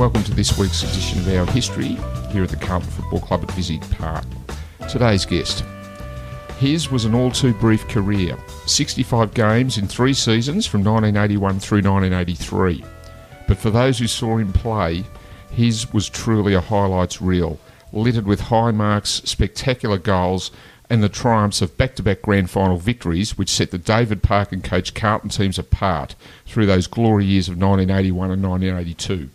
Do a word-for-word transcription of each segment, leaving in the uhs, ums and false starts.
welcome to this week's edition of Our History here at the Carlton Football Club at Visy Park. Today's guest. His was an all-too-brief career, sixty-five games in three seasons from nineteen eighty-one through nineteen eighty-three. But for those who saw him play, his was truly a highlights reel, littered with high marks, spectacular goals, and the triumphs of back-to-back grand final victories which set the David Parkin coached Carlton teams apart through those glory years of nineteen eighty-one and nineteen eighty-two.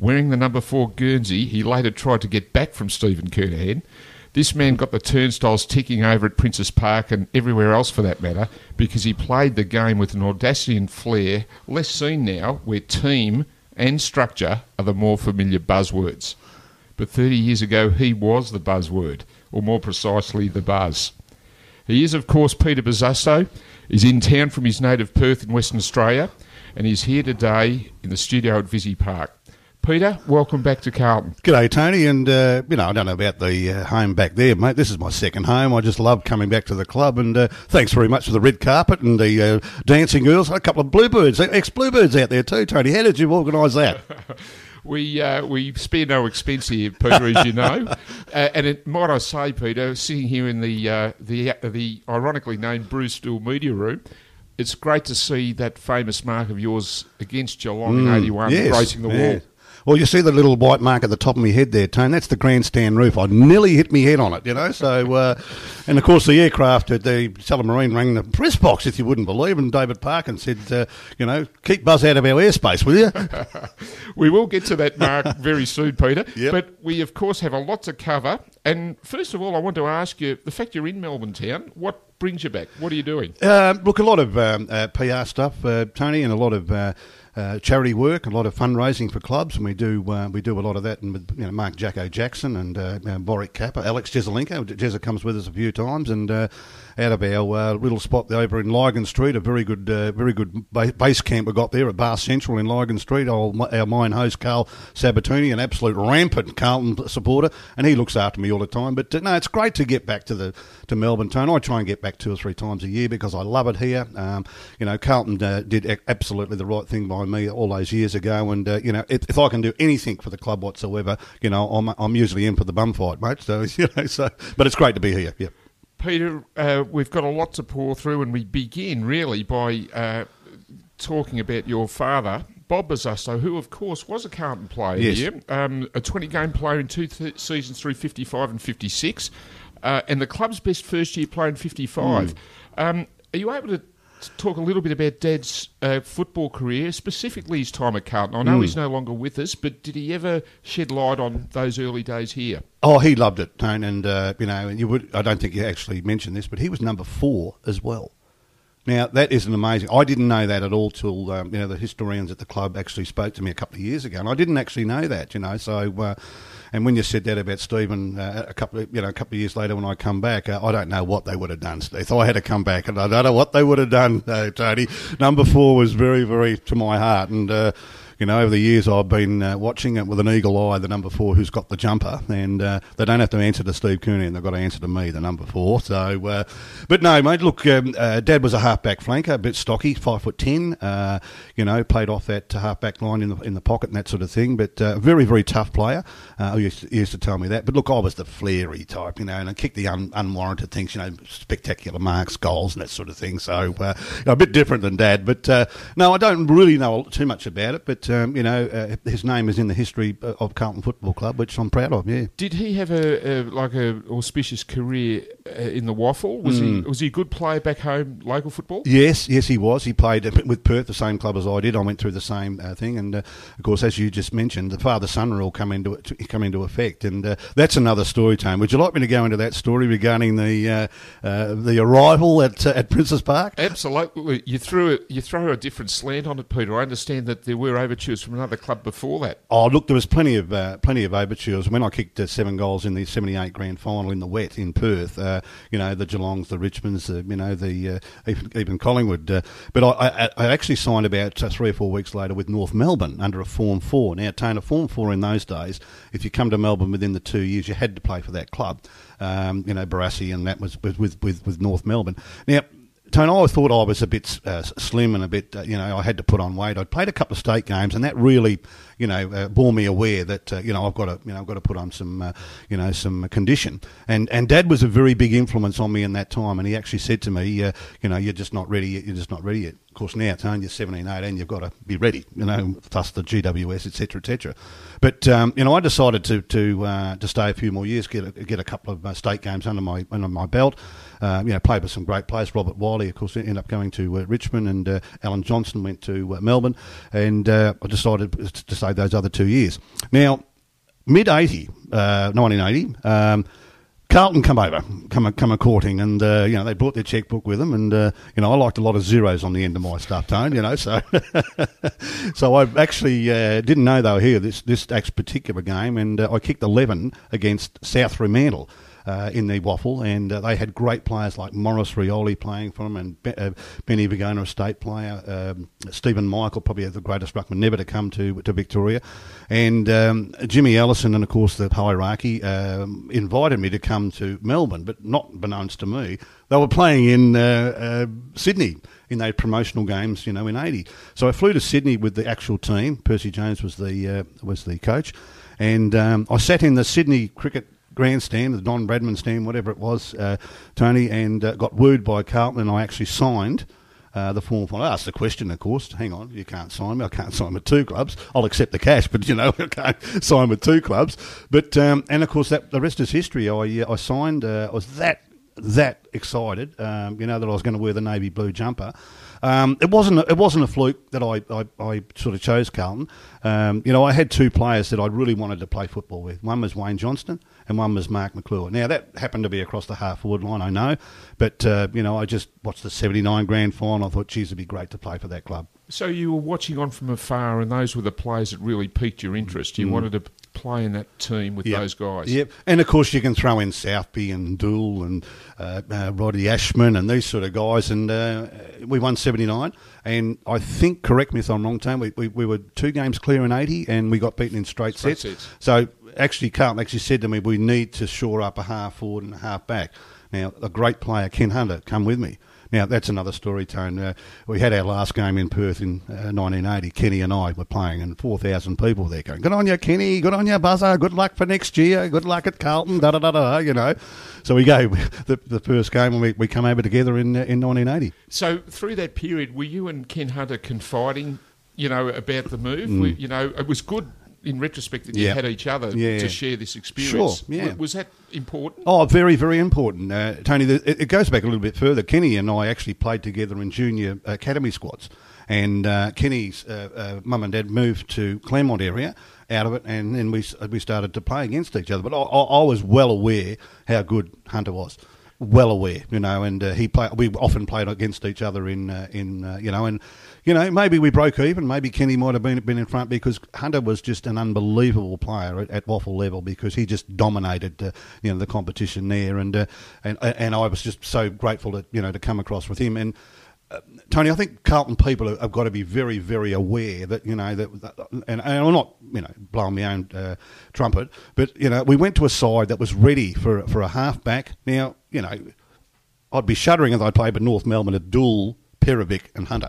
Wearing the number four Guernsey, he later tried to get back from Stephen Kernahan. This man got the turnstiles ticking over at Princes Park and everywhere else for that matter because he played the game with an audacity and flair less seen now, where team and structure are the more familiar buzzwords. But thirty years ago, he was the buzzword, or more precisely, the buzz. He is, of course, Peter Bosustow. He's in town from his native Perth in Western Australia, and he's here today in the studio at Visy Park. Peter, welcome back to Carlton. G'day, Tony, and, uh, you know, I don't know about the uh, home back there, mate. This is my second home. I just love coming back to the club, and uh, thanks very much for the red carpet and the uh, dancing girls. A couple of bluebirds, ex-bluebirds out there too, Tony. How did you organise that? We uh, we spare no expense here, Peter, as you know. Uh, and it, might I say, Peter, sitting here in the uh, the the ironically named Brewstool Media Room, it's great to see that famous mark of yours against Geelong mm, in eighty-one, yes, bracing the yeah. wall. Well, you see the little white mark at the top of my head there, Tone. That's the grandstand roof. I nearly hit my head on it, you know. So, uh, and of course, the aircraft at the Tullamarine rang the press box, if you wouldn't believe, and David Parkin said, uh, you know, keep Buzz out of our airspace, will you? We will get to that mark very soon, Peter. Yep. But we, of course, have a lot to cover. And first of all, I want to ask you, the fact you're in Melbourne town, what brings you back? What are you doing? Uh, look, a lot of um, uh, P R stuff, uh, Tony, and a lot of... Uh, Uh, charity work, a lot of fundraising for clubs, and we do uh, we do a lot of that. And with, you know, Mark Jacko Jackson and uh, Warwick Kappa, Alex Jezelenko. Jezza comes with us a few times, and uh, out of our uh, little spot over in Lygon Street, a very good uh, very good ba- base camp we got there at Bar Central in Lygon Street. Our, our mine host Carl Sabatini, an absolute rampant Carlton supporter, and he looks after me all the time. But uh, no, it's great to get back to the to Melbourne, Tone. I try and get back two or three times a year because I love it here. Um, you know, Carlton uh, did absolutely the right thing by me all those years ago, and uh, you know, if, if I can do anything for the club whatsoever, you know, I'm I'm usually in for the bum fight, mate. So you know, so but it's great to be here. Yeah, Peter, uh, we've got a lot to pour through, and we begin really by uh, talking about your father, Bob Bosustow, who of course was a Carlton player yes. here, um, a twenty-game player in two th- seasons through fifty-five and fifty-six, uh, and the club's best first-year player in fifty-five. Mm. Um, are you able to? To talk a little bit about Dad's uh, football career, specifically his time at Carlton. I know mm. he's no longer with us, but did he ever shed light on those early days here? Oh, he loved it, Tone, and uh, you know, you would. I don't think you actually mentioned this, but he was number four as well. Now, that is an amazing... I didn't know that at all till, um, you know, the historians at the club actually spoke to me a couple of years ago, and I didn't actually know that, you know, so... Uh, and when you said that about Stephen uh, a couple of, you know, a couple of years later when I come back, uh, I don't know what they would have done, Steve. I had to come back, and I don't know what they would have done, uh, Tony. Number four was very, very to my heart, and... Uh, You know, over the years I've been uh, watching it with an eagle eye, the number four who's got the jumper, and uh, they don't have to answer to Steve Coonan, they've got to answer to me, the number four. So, uh, but no, mate, look, um, uh, Dad was a half-back flanker, a bit stocky, five foot ten, uh, you know, played off that half-back line in the in the pocket and that sort of thing, but uh, very, very tough player. Uh, he, used to, he used to tell me that. But look, I was the flairy type, you know, and I kicked the un- unwarranted things, you know, spectacular marks, goals and that sort of thing. So, uh, you know, a bit different than Dad. But uh, no, I don't really know too much about it, but... Um, you know, uh, his name is in the history of Carlton Football Club, which I'm proud of. Yeah. Did he have a, a like a auspicious career uh, in the W A F L? Was mm. he was he a good player back home, local football? Yes, yes, he was. He played with Perth, the same club as I did. I went through the same uh, thing, and uh, of course, as you just mentioned, the father-son rule come into come into effect, and uh, that's another story. Tone, would you like me to go into that story regarding the uh, uh, the arrival at uh, at Princes Park? Absolutely. You threw a, you throw a different slant on it, Peter. I understand that there were over. From another club before that. Oh, look, there was plenty of uh, plenty of overtures. When I kicked uh, seven goals in the seventy-eight grand final in the wet in Perth, uh, you know, the Geelongs, the Richmonds, uh, you know, the uh, even, even Collingwood. Uh, but I, I, I actually signed about uh, three or four weeks later with North Melbourne under a Form Four. Now, Tone, a Form Four in those days, if you come to Melbourne within the two years, you had to play for that club. Um, you know, Barassi and that was with with with North Melbourne. Now. Tone, I always thought I was a bit uh, slim and a bit, uh, you know, I had to put on weight. I'd played a couple of state games, and that really, you know, uh, bore me aware that, uh, you know, I've got to, you know, I've got to put on some, uh, you know, some condition. And and Dad was a very big influence on me in that time, and he actually said to me, uh, you know, you're just not ready yet. You're just not ready yet. Of course, now, Tone, you're seventeen, eighteen, you've got to be ready, you know, plus the G W S, et cetera, et cetera. But, um, you know, I decided to to uh, to stay a few more years, get a, get a couple of uh, state games under my under my belt. Uh, you know, played with some great players. Robert Wiley, of course, ended up going to uh, Richmond, and uh, Alan Johnson went to uh, Melbourne, and uh, I decided to stay those other two years. Now, mid eighty, uh, nineteen eighty, um, Carlton come over, come come a courting, and uh, you know, they brought their chequebook with them, and uh, you know, I liked a lot of zeros on the end of my stuff, Tone, you know, so so I actually uh, didn't know they were here this this particular game, and uh, I kicked eleven against South Fremantle. Uh, in the W A F L, and uh, they had great players like Morris Rioli playing for them, and Be- uh, Benny Vigona, a state player, um, Stephen Michael, probably the greatest ruckman never to come to to Victoria, and um, Jimmy Allison, and of course the hierarchy, um, invited me to come to Melbourne, but not beknownst to me, they were playing in uh, uh, Sydney in those promotional games, you know, in eighty. So I flew to Sydney with the actual team. Percy Jones was the uh, was the coach, and um, I sat in the Sydney cricket grandstand, the Don Bradman stand, whatever it was, uh, Tony, and uh, got wooed by Carlton, and I actually signed uh, the form. I asked the question, of course, hang on, you can't sign me, I can't sign with two clubs, I'll accept the cash, but you know, I can't sign with two clubs, but, um, and of course, that the rest is history. I I signed, uh, I was that, that excited, um, you know, that I was going to wear the navy blue jumper. Um, it wasn't a, it wasn't a fluke that I, I, I sort of chose Carlton. Um, you know, I had two players that I really wanted to play football with. One was Wayne Johnston, and one was Mark Maclure. Now, that happened to be across the half-forward line, I know, but, uh, you know, I just watched the seventy-nine grand final. I thought, geez, it'd be great to play for that club. So you were watching on from afar, and those were the players that really piqued your interest. You mm. wanted to play in that team with yep. those guys. Yep, and of course you can throw in Southby and Doull and uh, uh, Roddy Ashman and these sort of guys, and uh, we won seventy-nine, and I think, correct me if I'm wrong, Tone, we, we, we were two games clear in eighty, and we got beaten in straight, straight sets. sets. So actually Carlton actually said to me, we need to shore up a half forward and a half back. Now, a great player, Ken Hunter, come with me. Now, that's another story, Tone. Uh, we had our last game in Perth in uh, nineteen eighty. Kenny and I were playing, and four thousand people there going, good on you, Kenny, good on you, Buzzer, good luck for next year, good luck at Carlton, da-da-da-da, you know. So we go the, the first game, and we, we come over together in uh, in nineteen eighty. So through that period, were you and Ken Hunter confiding, you know, about the move? Mm. We, you know, it was good in retrospect that you yeah. had each other yeah. to share this experience. Sure, yeah. Was that important? Oh, very, very important. Uh, Tony, the, it goes back a little bit further. Kenny and I actually played together in junior academy squads. And uh, Kenny's uh, uh, mum and dad moved to Claremont area out of it, and then we we started to play against each other. But I, I was well aware how good Hunter was. Well aware, you know, and uh, he play, we often played against each other in, uh, in uh, you know, and, you know, maybe we broke even, maybe Kenny might have been, been in front, because Hunter was just an unbelievable player at, at W A F L level, because he just dominated, uh, you know, the competition there, and, uh, and and I was just so grateful to, you know, to come across with him. And Uh, Tony, I think Carlton people have, have got to be very, very aware that, you know, that, that and, and I'm not, you know, blowing my own uh, trumpet, but, you know, we went to a side that was ready for for a half-back. Now, you know, I'd be shuddering if I played with North Melbourne at Doull, Perovic and Hunter.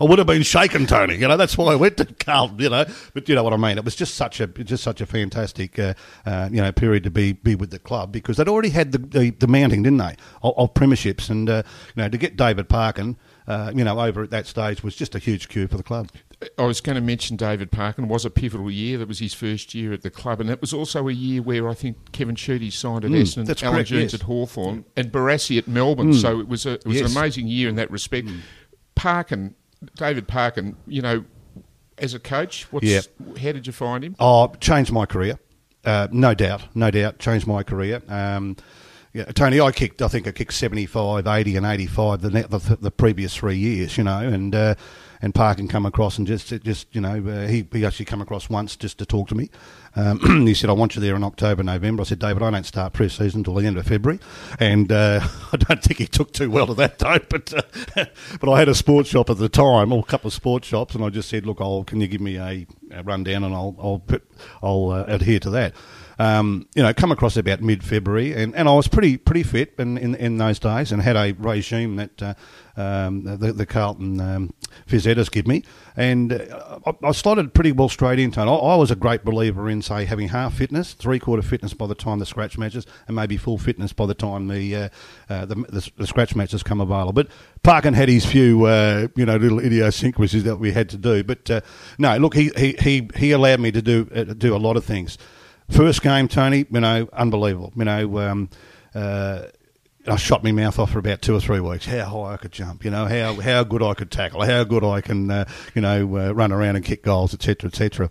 I would have been shaken, Tony, you know, that's why I went to Carlton, you know, but you know what I mean. It was just such a just such a fantastic, uh, uh, you know, period to be be with the club, because they'd already had the, the, the mounting, didn't they, of, of premierships, and, uh, you know, to get David Parkin, Uh, you know, over at that stage was just a huge cue for the club. I was going to mention David Parkin was a pivotal year. That was his first year at the club, and that was also a year where I think Kevin Sheedy signed at mm, Essendon, Alan correct, Jones yes. at Hawthorn, and Barassi at Melbourne. Mm. So it was a, it was yes. an amazing year in that respect. Mm. Parkin, David Parkin, you know, as a coach, what's yeah. how did you find him? Oh, changed my career, uh, no doubt, no doubt, changed my career. Um, Yeah, Tony, I kicked, I think I kicked seventy-five, eighty and eighty-five the the, the previous three years, you know, and uh, and Parkin come across and just, just you know, uh, he, he actually come across once just to talk to me. Um, he said, I want you there in October, November. I said, David, I don't start pre-season until the end of February. And uh, I don't think he took too well to that, though, but uh, but I had a sports shop at the time, or a couple of sports shops, and I just said, look, I'll, can you give me a, a rundown, and I'll, I'll, put, I'll uh, adhere to that. um, you know, come across about mid-February, and, and I was pretty pretty fit in, in, in those days, and had a regime that uh, um, the, the Carlton um, Fizettas give me, and uh, I, I slotted pretty well straight into it. I, I was a great believer in, say, having half fitness, three-quarter fitness by the time the scratch matches, and maybe full fitness by the time the uh, uh, the, the, the scratch matches come available. But Parkin had his few, uh, you know, little idiosyncrasies that we had to do. But uh, no, look, he he he he allowed me to do uh, do a lot of things. First game, Tony, you know, unbelievable. You know, um, uh, I shot my mouth off for about two or three weeks. How high I could jump, you know, how how good I could tackle, how good I can, uh, you know, uh, run around and kick goals, et cetera, et cetera.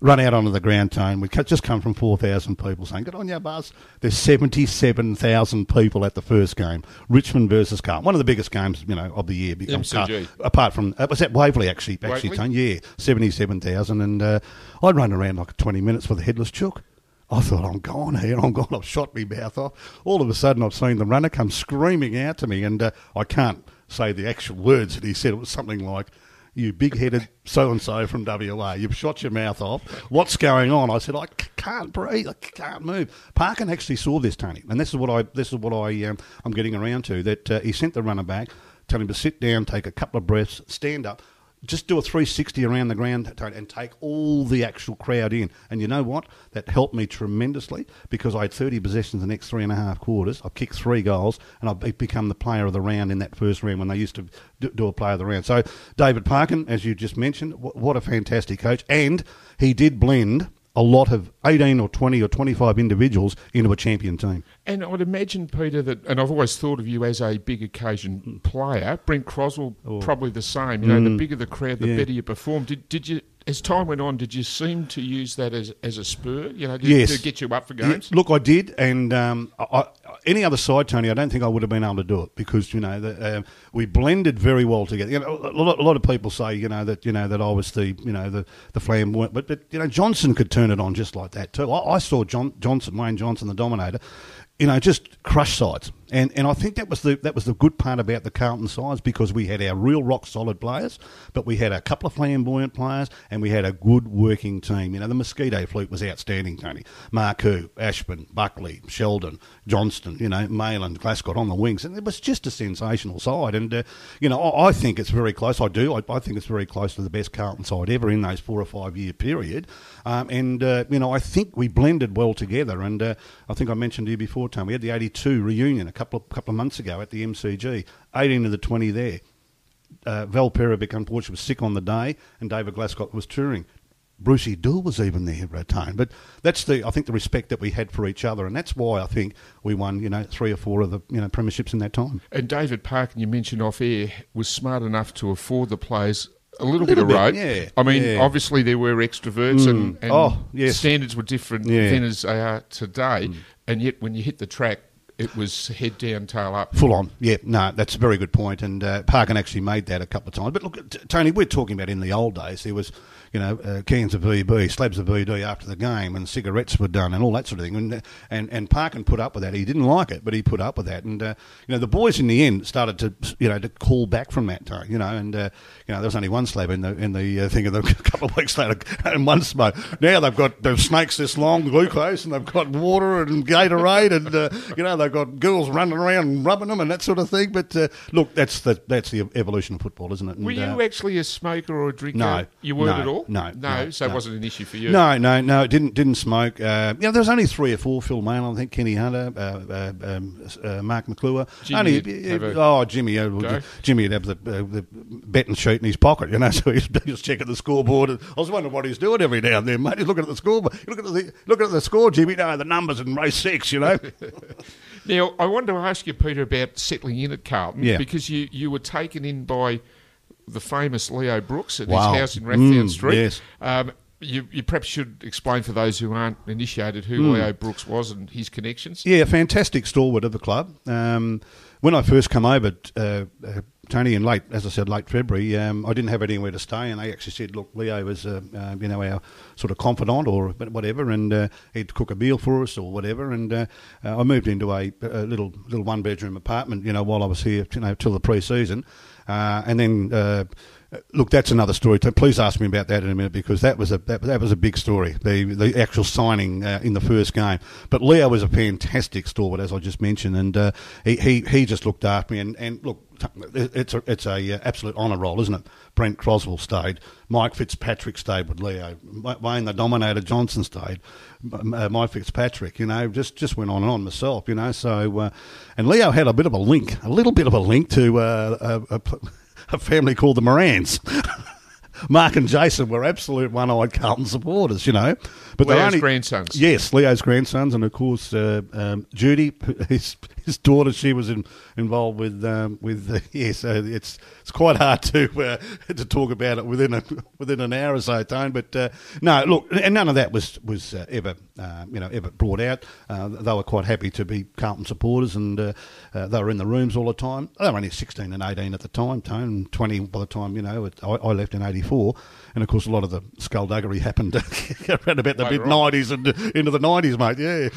Run out onto the ground, Tone. We just come from four thousand people saying, good on you, Buzz. There's seventy-seven thousand people at the first game. Richmond versus Carlton. One of the biggest games, you know, of the year. M C G. Car- apart from, uh, was that Waverley, actually, actually Tone? Yeah, seventy-seven thousand. And uh, I'd run around like twenty minutes with a headless chook. I thought, I'm gone here, I'm gone. I've shot my mouth off. All of a sudden, I've seen the runner come screaming out to me, and uh, I can't say the actual words that he said. It was something like, you big-headed so-and-so from W A, you've shot your mouth off. What's going on? I said, I can't breathe. I can't move. Parkin actually saw this, Tony, and this is what I this is what I um, I'm getting around to. That uh, he sent the runner back, telling him to sit down, take a couple of breaths, stand up, just do a three sixty around the ground, Tony, and take all the actual crowd in. And you know what? That helped me tremendously, because I had thirty possessions the next three and a half quarters. I kicked three goals, and I've become the player of the round in that first round when they used to do a player of the round. So David Parkin, as you just mentioned, what a fantastic coach. And he did blend a lot of eighteen or twenty or twenty-five individuals into a champion team. And I would imagine, Peter, that, and I've always thought of you as a big occasion player. Brent Croswell, oh. probably the same. You know, mm. the bigger the crowd, the yeah. better you perform. Did, did you, as time went on, did you seem to use that as, as a spur? You know, did, yes. to get you up for games? Yeah. Look, I did, and um, I, I, any other side, Tony, I don't think I would have been able to do it, because you know the, uh, we blended very well together. You know, a lot, a lot of people say, you know, that you know that I was the you know the, the flamboyant, but but you know Johnston could turn it on just like that too. I, I saw John, Johnston, Wayne Johnston, the Dominator, you know, just crush sides, and and I think that was the that was the good part about the Carlton sides, because we had our real rock solid players, but we had a couple of flamboyant players, and we had a good working team. You know, the Mosquito fleet was outstanding, Tony. Marcoux, Ashman, Buckley, Sheldon, Johnston, you know, Mayland, Glasgow on the wings, and it was just a sensational side. And uh, you know, I, I think it's very close. I do. I, I think it's very close to the best Carlton side ever in those four or five year period. Um, and uh, you know, I think we blended well together. And uh, I think I mentioned to you before, Time. We had the eighty-two reunion a couple of, couple of months ago at the M C G, eighteen of the twenty there. Uh, Val Perebic, unfortunately, was sick on the day, and David Glascott was touring. Brucey Doull was even there at time. But that's the, I think, the respect that we had for each other, and that's why I think we won, you know, three or four of the, you know, premierships in that time. And David Parkin, you mentioned off air, was smart enough to afford the players A little, a little bit of rope. Yeah, I mean, yeah. obviously there were extroverts mm. and, and oh, yes. standards were different yeah. then as they are today. Mm. And yet when you hit the track, it was head down, tail up. Full on. Yeah, no, that's a very good point. And uh, Parkin actually made that a couple of times. But look, t- Tony, we're talking about in the old days, there was, you know, uh, cans of V B, slabs of V D after the game, and cigarettes were done and all that sort of thing. And and, and Parkin put up with that. He didn't like it, but he put up with that. And, uh, you know, the boys in the end started to, you know, to call back from that, Tony, you know. And, uh, you know, there was only one slab in the in the uh, thing of the, a couple of weeks later and one smoke. Now they've got the snakes this long, glucose, and they've got water and Gatorade and, uh, you know, they've got girls running around and rubbing them and that sort of thing. But, uh, look, that's the that's the evolution of football, isn't it? And, were you uh, actually a smoker or a drinker? No. You weren't no. at all? No, no, no, so no. it wasn't an issue for you. No, no, no, it didn't didn't smoke. Uh, you know, there was only three or four. Phil Mayland, I think, Kenny Hunter, uh, uh, um, uh, Mark Maclure. Jimmy only, uh, oh, Jimmy, uh, okay. Jimmy would have the, uh, the betting sheet in his pocket, you know, so he was checking the scoreboard. And I was wondering what he's doing every now and then, mate. He's looking at the scoreboard. Look at the look at the score, Jimmy. No, the numbers in race six, you know. Now, I wanted to ask you, Peter, about settling in at Carlton yeah. because you, you were taken in by the famous Leo Brooks at wow. his house in Rathdown mm, Street. Yes. Um, you, you perhaps should explain for those who aren't initiated who mm. Leo Brooks was and his connections. Yeah, fantastic stalwart of the club. Um, when I first come over, uh, uh, Tony, in late, as I said, late February, um, I didn't have anywhere to stay, and they actually said, look, Leo was, uh, uh, you know, our sort of confidant or whatever, and uh, he'd cook a meal for us or whatever, and uh, uh, I moved into a, a little little one-bedroom apartment, you know, while I was here, you know, till the pre-season. Uh, and then, uh, look, that's another story. Please ask me about that in a minute, because that was a that, that was a big story, the the actual signing uh, in the first game. But Leo was a fantastic stalwart, as I just mentioned, and uh, he, he he just looked after me. And, and look, it's a, it's a uh, absolute honour roll, isn't it? Brent Croswell stayed. Mike Fitzpatrick stayed with Leo. Wayne the Dominator Johnston stayed. Uh, Mike Fitzpatrick, you know, just, just went on and on myself, you know. So uh, and Leo had a bit of a link, a little bit of a link to uh, a, a a family called the Morans. Mark and Jason were absolute one-eyed Carlton supporters, you know. But Leo's only, grandsons. Yes, Leo's grandsons. And, of course, uh, um, Judy, his, his daughter, she was in, involved with... Um, with uh, yes, uh, it's it's quite hard to uh, to talk about it within a, within an hour or so, Tone. But, uh, no, look, and none of that was, was uh, ever uh, you know ever brought out. Uh, they were quite happy to be Carlton supporters, and uh, uh, they were in the rooms all the time. They were only sixteen and eighteen at the time, Tone, twenty by the time, you know, it, I, I left in eighty-four. And, of course, a lot of the skullduggery happened around about the Later mid-nineties on. and into the nineties, mate, yeah.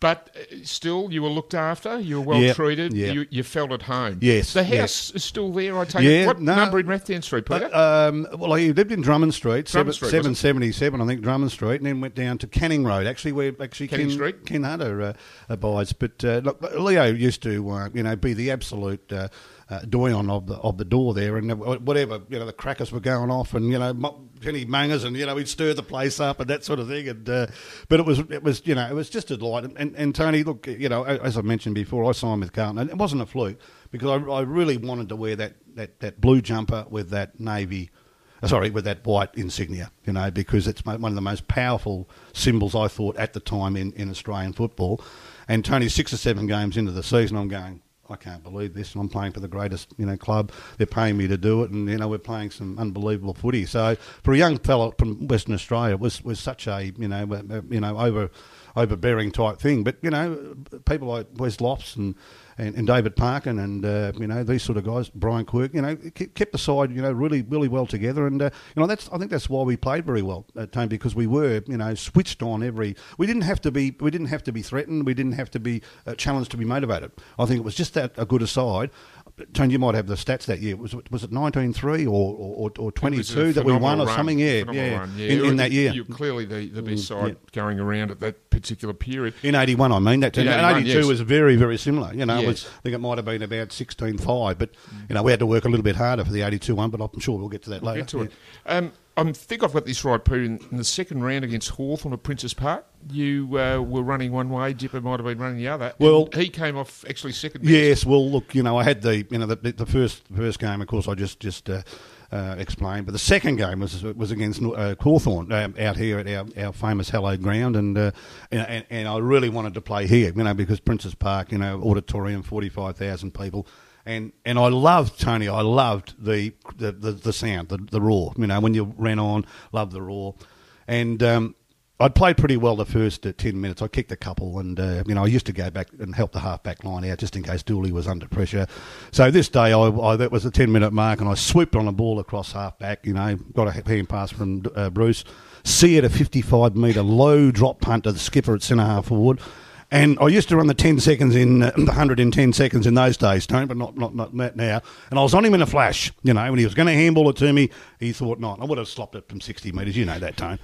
But still, you were looked after, you were well yep, treated, yep. You, you felt at home. Yes. The house yes. is still there, I take yeah, it. What no, number in Rathdown Street, Peter? Uh, um, well, he lived in Drummond Street, Drummond seven, Street seven seventy-seven, I think, Drummond Street, and then went down to Canning Road, actually, where actually Ken, Street. Ken Hunter uh, abides. But, uh, look, Leo used to, uh, you know, be the absolute... Uh, Uh, doyon of the of the door there, and whatever, you know, the crackers were going off, and, you know, Penny Mangers, and, you know, he'd stir the place up and that sort of thing. And uh, but it was it was you know it was just a delight. And, and, and Tony, look, you know, as I mentioned before, I signed with Carlton, and it wasn't a fluke, because I, I really wanted to wear that, that, that blue jumper with that navy, sorry, with that white insignia, you know, because it's one of the most powerful symbols, I thought, at the time in, in Australian football. And Tony, six or seven games into the season, I'm going, I can't believe this, and I'm playing for the greatest, you know, club. They're paying me to do it, and, you know, we're playing some unbelievable footy. So for a young fellow from Western Australia, it was was such a, you know, a, you know, over overbearing type thing. But, you know, people like Wes Lofts and, and, and David Parkin and uh, you know, these sort of guys, Brian Quirk, you know, kept the side, you know, really really well together. And uh, you know, that's I think that's why we played very well at time, because we were, you know, switched on every. We didn't have to be we didn't have to be threatened. We didn't have to be uh, challenged to be motivated. I think it was just that a good aside. Tony, you might have the stats that year. Was was it nineteen three or or, or twenty-two that we won or run, something? Yeah, yeah. Run, yeah. In, in, in that year, you're clearly the, the best side yeah. going around at that particular period. In eighty-one, I mean that. Too. In eighty-one, eighty-two yes. was very very similar. You know, yes. it was, I think it might have been about sixteen five, but you know, we had to work a little bit harder for the eighty-two one. But I'm sure we'll get to that we'll later. Get to yeah. it. Um, I think I've got this right, Peter. In the second round against Hawthorn at Princes Park, you uh, were running one way. Dipper might have been running the other. Well, and he came off actually second. Best. Yes. Well, look, you know, I had the you know the, the first first game. Of course, I just just uh, uh, explained, but the second game was was against uh, Hawthorn um, out here at our, our famous hallowed ground, and, uh, and and I really wanted to play here, you know, because Princes Park, you know, auditorium, forty five thousand people. And and I loved, Tony, I loved the the, the, the sound, the, the roar. You know, when you ran on, loved the roar. And um, I'd played pretty well the first uh, ten minutes. I kicked a couple and, uh, you know, I used to go back and help the half-back line out just in case Doull was under pressure. So this day, I, I that was the ten-minute mark, and I swooped on a ball across half-back, you know, got a hand pass from uh, Bruce. See it, a fifty-five metre low drop punt to the skipper at centre-half forward. And I used to run the ten seconds in uh, the hundred in ten seconds in those days, Tony, but not not not now. And I was on him in a flash, you know. When he was going to handball it to me, he thought not. I would have slopped it from sixty metres, you know that, Tony.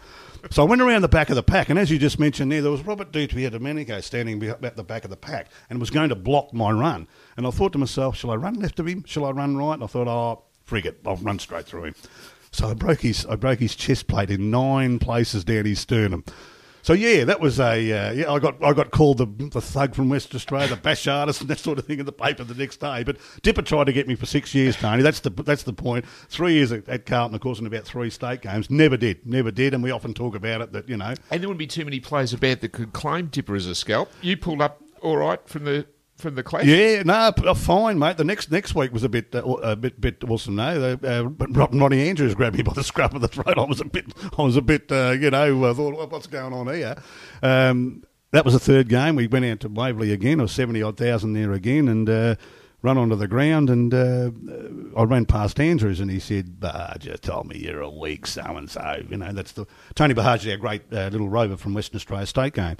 So I went around the back of the pack, and as you just mentioned there, there was Robert D'Amico standing at the back of the pack, and was going to block my run. And I thought to myself, shall I run left of him? Shall I run right? And I thought, oh, frig it, I'll run straight through him. So I broke his I broke his chest plate in nine places down his sternum. So yeah, that was a uh, yeah. I got I got called the the thug from West Australia, the bash artist, and that sort of thing in the paper the next day. But Dipper tried to get me for six years, Tony. That's the that's the point. Three years at, at Carlton, of course, and about three state games. Never did, never did. And we often talk about it that you know. And there wouldn't be too many players about that could claim Dipper as a scalp. You pulled up all right from the. From the clash? Yeah, no, nah, fine, mate. The next next week was a bit uh, a bit bit awesome. No, uh, Ronny Andrews grabbed me by the scruff of the throat. I was a bit, I was a bit, uh, you know, I thought, what's going on here? Um, that was the third game. We went out to Waverley again, or seventy odd thousand there again, and uh, run onto the ground. And uh, I ran past Andrews, and he said, "Bahaja told me you're a weak so and so." You know, that's the Tony Bahaja, our great uh, little rover from Western Australia State game.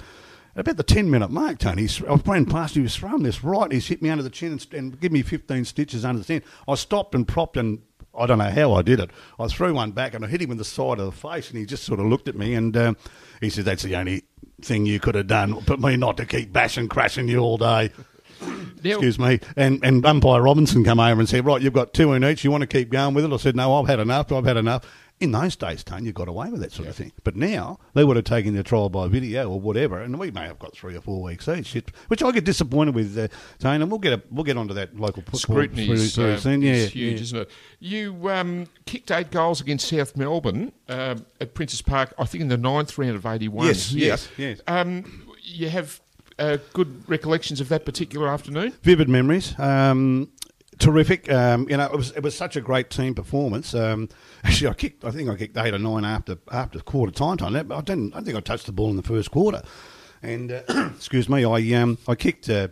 At about the ten-minute mark, Tony, I was playing past, he was throwing this right, he's hit me under the chin and, and give me fifteen stitches under the chin. I stopped and propped and I don't know how I did it. I threw one back and I hit him in the side of the face and he just sort of looked at me and um, he said, that's the only thing you could have done, but me not to keep bashing, crashing you all day. Excuse me. And and umpire Robinson come over and said, right, you've got two in each, you want to keep going with it? I said, no, I've had enough, I've had enough. In those days, Tony, you got away with that sort yeah. of thing. But now, they would have taken their trial by video or whatever, and we may have got three or four weeks each, which I get disappointed with, uh, Tony, and we'll get, a, we'll get onto that local... Scrutiny is uh, yeah, huge, yeah. isn't it? You um, kicked eight goals against South Melbourne uh, at Princes Park, I think in the ninth round of eighty-one. Yes, yeah. yes, yes. Um, you have uh, good recollections of that particular afternoon? Vivid memories. Um... Terrific, um, you know. It was it was such a great team performance. Um, actually, I kicked. I think I kicked eight or nine after after quarter time. time. I didn't. I don't think I touched the ball in the first quarter. And uh, excuse me, I um I kicked uh,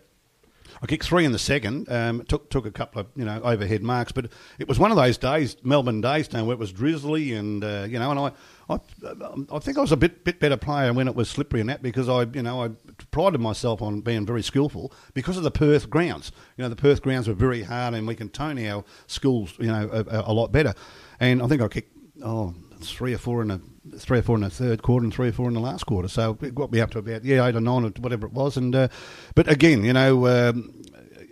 I kicked three in the second. Um, took took a couple of you know overhead marks, but it was one of those days, Melbourne days, where it was drizzly and uh, you know, and I. I, I think I was a bit bit better player when it was slippery and that, because I you know I prided myself on being very skillful because of the Perth grounds. You know, the Perth grounds were very hard and we can tone our skills you know a, a lot better. And I think I kicked oh three or four in a three or four in the third quarter and three or four in the last quarter. So it got me up to about yeah eight or nine or whatever it was. And uh, but again you know. Um,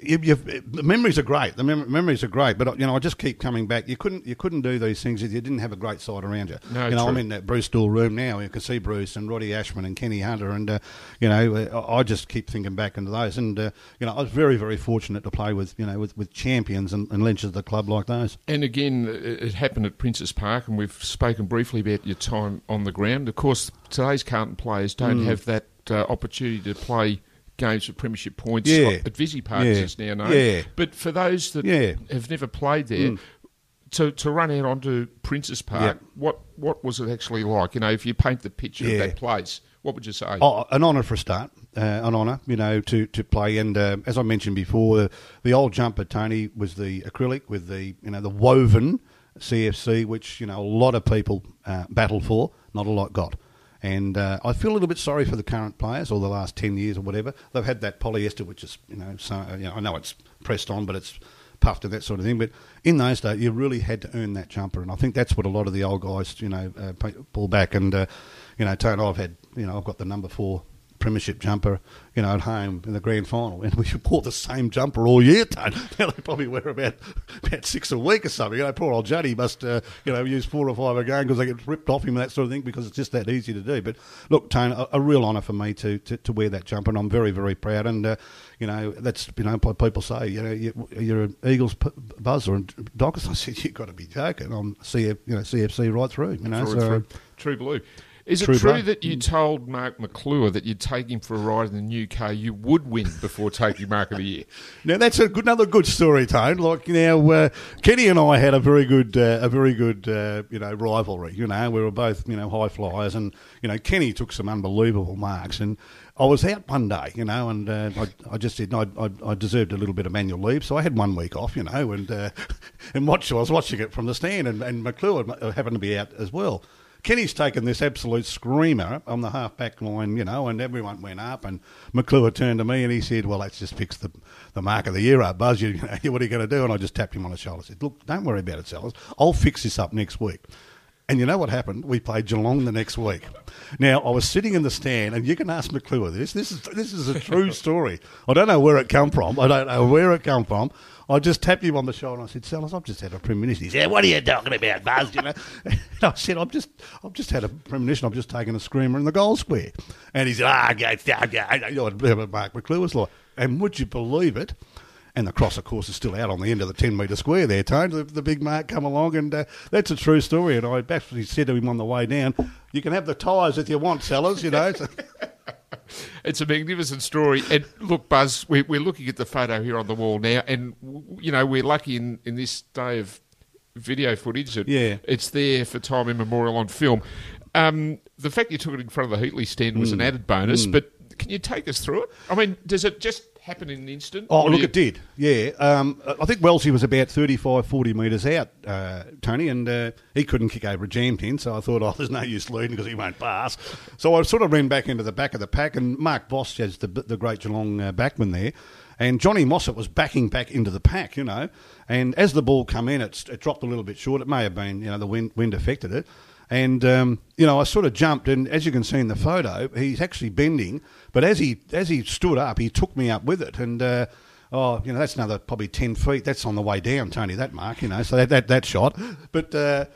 You've, you've, the memories are great. The mem- memories are great, but you know, I just keep coming back. You couldn't, you couldn't do these things if you didn't have a great side around you. No, you know, true. I'm in that Bruce Doull room now. You can see Bruce and Roddy Ashman and Kenny Hunter, and uh, you know, I, I just keep thinking back into those. And uh, you know, I was very, very fortunate to play with you know with, with champions and, and legends of the club like those. And again, it happened at Princes Park, and we've spoken briefly about your time on the ground. Of course, today's Carlton players don't mm. have that uh, opportunity to play games for premiership points yeah. at Visi Park, as yeah. it's now known. Yeah. But for those that yeah. have never played there, mm. to to run out onto Princes Park, yeah. what what was it actually like? You know, if you paint the picture yeah. of that place, what would you say? Oh, an honour for a start, uh, an honour, you know, to, to play. And uh, as I mentioned before, the, the old jumper, Tony, was the acrylic with the you know the woven C F C, which you know a lot of people uh, battled for, not a lot got. And uh, I feel a little bit sorry for the current players, or the last ten years, or whatever. They've had that polyester, which is, you know, so, you know, I know it's pressed on, but it's puffed and that sort of thing. But in those days, you really had to earn that jumper, and I think that's what a lot of the old guys, you know, uh, pull back. And uh, you know, Tony, I've had, you know, I've got the number four premiership jumper, you know, at home in the grand final, and we wore the same jumper all year, Tony. Now they probably wear about about six a week or something. You know, poor old Juddy must, uh, you know, use four or five a game because they get ripped off him and that sort of thing, because it's just that easy to do. But look, Tony, a, a real honour for me to, to, to wear that jumper, and I'm very, very proud. And uh, you know, that's, you know, people say, you know, you, you're an Eagles p- buzz or a Dockers. I said, you've got to be joking. I'm C F, you know, C F C right through. You know, so, through. True blue. Is it true, true that you told Mark Maclure that you'd take him for a ride in the U K, you would win before taking Mark of the Year? Now that's a good, another good story, Tone. Like now, uh, Kenny and I had a very good, uh, a very good, uh, you know, rivalry. You know, we were both, you know, high flyers, and you know, Kenny took some unbelievable marks. And I was out one day, you know, and uh, I, I just said, no, I, I deserved a little bit of annual leave, so I had one week off, you know, and uh, and watch, I was watching it from the stand, and, and Maclure happened to be out as well. Kenny's taken this absolute screamer on the half-back line, you know, and everyone went up, and Maclure turned to me and he said, well, let's just fix the the mark of the year up, Buzz. You, you know, what are you going to do? And I just tapped him on the shoulder and said, look, don't worry about it, fellas. I'll fix this up next week. And you know what happened? We played Geelong the next week. Now, I was sitting in the stand, and you can ask Maclure this. This is this is a true story. I don't know where it come from. I don't know where it come from. I just tapped him on the shoulder and I said, Sellers, I've just had a premonition. He said, what are you talking about, Buzz? You know? And I said, I've just I've just had a premonition. I've just taken a screamer in the goal square. And he said, ah, oh, okay, okay. You know what Mark Maclure was like. And would you believe it? And the cross, of course, is still out on the end of the ten-metre square there, Tone. The, the big Mark come along, and uh, that's a true story. And I actually said to him on the way down, you can have the tyres if you want, Sellers, you know. So. It's a magnificent story. And look, Buzz, we're, we're looking at the photo here on the wall now, and, you know, we're lucky in, in this day of video footage that yeah. it's there for time immemorial on film. Um, the fact you took it in front of the Heatley stand was mm. an added bonus, mm. but Can you take us through it? I mean, does it just happen in an instant? Oh, look, you... it did, yeah. Um, I think Wellesley was about thirty-five, forty metres out, uh, Tony, and uh, he couldn't kick over a jam tin, so I thought, oh, there's no use leading because he won't pass. So I sort of ran back into the back of the pack, and Mark Boss has the, the great Geelong uh, backman there, and Johnny Mossop was backing back into the pack, you know, and as the ball come in, it, it dropped a little bit short. It may have been, you know, the wind, wind affected it. And, um, you know, I sort of jumped, and as you can see in the photo, he's actually bending. But as he as he stood up, he took me up with it. And, uh, oh, you know, that's another probably ten feet. That's on the way down, Tony, that mark, you know, so that that, that shot. But, uh,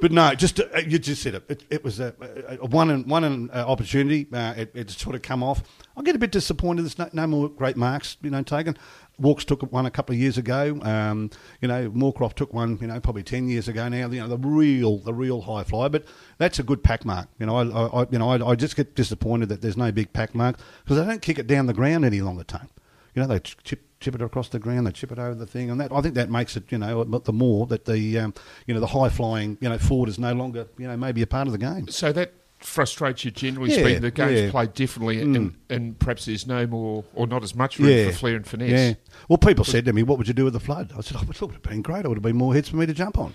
but no, just uh, you just said it. It, it was a, a one and one and, uh, opportunity. Uh, it, it sort of come off. I get a bit disappointed there's no, no more great marks, you know, taken. Walks took one a couple of years ago. Um, you know, Moorcroft took one, you know, probably ten years ago now. You know, the real, the real high flyer. But that's a good pack mark. You know, I, I you know, I, I just get disappointed that there's no big pack mark because they don't kick it down the ground any longer. Time, you know, they chip chip it across the ground, they chip it over the thing, and that I think that makes it, you know, the more that the, um, you know, the high flying, you know, forward is no longer, you know, maybe a part of the game. So that frustrates you, generally yeah, speaking. The game's yeah. played differently, mm. and, and perhaps there's no more or not as much room yeah. for flair and finesse. Yeah. Well, people said to me, what would you do with the flood? I said, oh, it would have been great. It would have been more heads for me to jump on.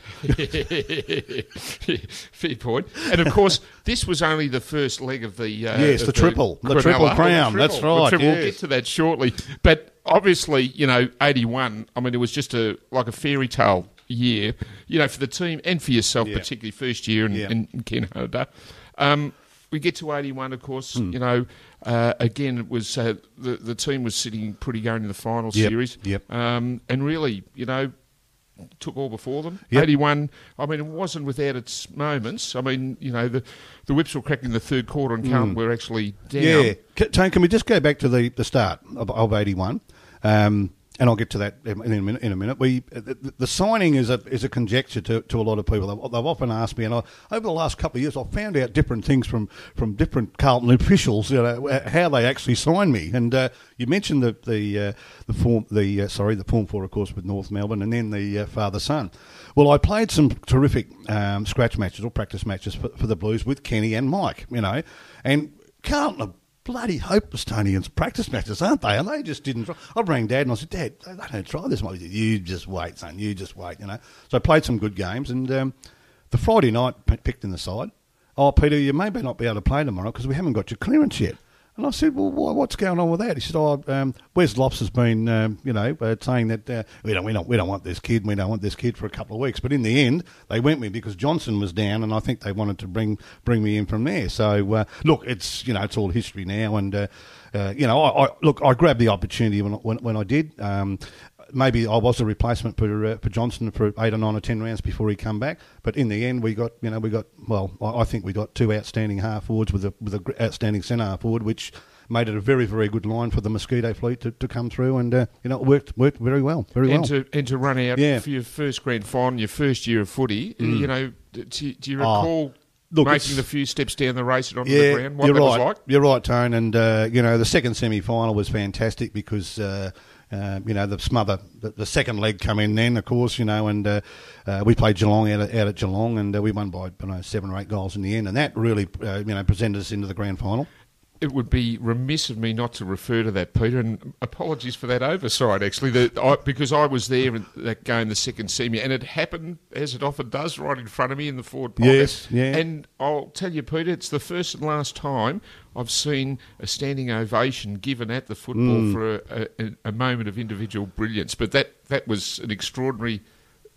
Fair point. And, of course, this was only the first leg of the... Uh, yes, of the triple. The, the triple crown. The triple. That's right. Triple. Yes. We'll get to that shortly. But, obviously, you know, eighty-one, I mean, it was just a like a fairy tale year, you know, for the team and for yourself, yeah. particularly first year and, yeah. and Ken Hunter. Um, we get to eighty-one, of course, mm. you know, uh, again, it was uh, the, the team was sitting pretty going in the final yep, series. Yep. Um, and really, you know, took all before them. Yep. eighty-one, I mean, it wasn't without its moments. I mean, you know, the, the whips were cracking in the third quarter and Carlton mm. were actually down. Yeah. Can, Tone, can we just go back to the, the start of, of eighty-one? Um, and I'll get to that in a minute. In a minute. We, the, the signing is a is a conjecture to, to a lot of people. They've, they've often asked me, and I, over the last couple of years, I've found out different things from, from different Carlton officials, you know, how they actually signed me. And uh, you mentioned the the uh, the form the uh, sorry the form four, of course, with North Melbourne, and then the uh, father son. Well, I played some terrific um, scratch matches or practice matches for, for the Blues with Kenny and Mike, you know, and Carlton are bloody hopeless, Tony, in practice matches, aren't they? And they just didn't try. I rang Dad and I said, Dad, they don't try this much. You just wait, son. You just wait, you know. So I played some good games. And um, the Friday night, picked in the side, oh, Peter, you may not be able to play tomorrow because we haven't got your clearance yet. And I said, well, what's going on with that? He said, oh, um, Wes Lofts has been, um, you know, uh, saying that uh, we don't, we don't, we don't want this kid, we don't want this kid for a couple of weeks. But in the end, they went me because Johnson was down, and I think they wanted to bring bring me in from there. So uh, look, it's you know, it's all history now, and uh, uh, you know, I, I look, I grabbed the opportunity when when, when I did. Um, Maybe I was a replacement for uh, for Johnston for eight or nine or ten rounds before he come back. But in the end, we got you know we got well, I, I think we got two outstanding half forwards with a with an outstanding centre half forward, which made it a very very good line for the Mosquito fleet to, to come through, and uh, you know it worked worked very well, very and well. And to and to run out yeah. for your first grand final, your first year of footy, mm. you know, do, do you recall? Oh. Look, making the few steps down the race and onto yeah, the ground, what you're that right. was like? You're right, Tone. And, uh, you know, the second semi-final was fantastic because, uh, uh, you know, the smother, the, the second leg come in then, of course, you know, and uh, uh, we played Geelong out, out at Geelong, and uh, we won by I don't know, seven or eight goals in the end. And that really, uh, you know, presented us into the grand final. It would be remiss of me not to refer to that, Peter, and apologies for that oversight, actually, the, I, because I was there in that game, the second semi, and it happened, as it often does, right in front of me in the forward pocket. Yes, yeah. And I'll tell you, Peter, it's the first and last time I've seen a standing ovation given at the football mm. for a, a, a moment of individual brilliance, but that, that was an extraordinary...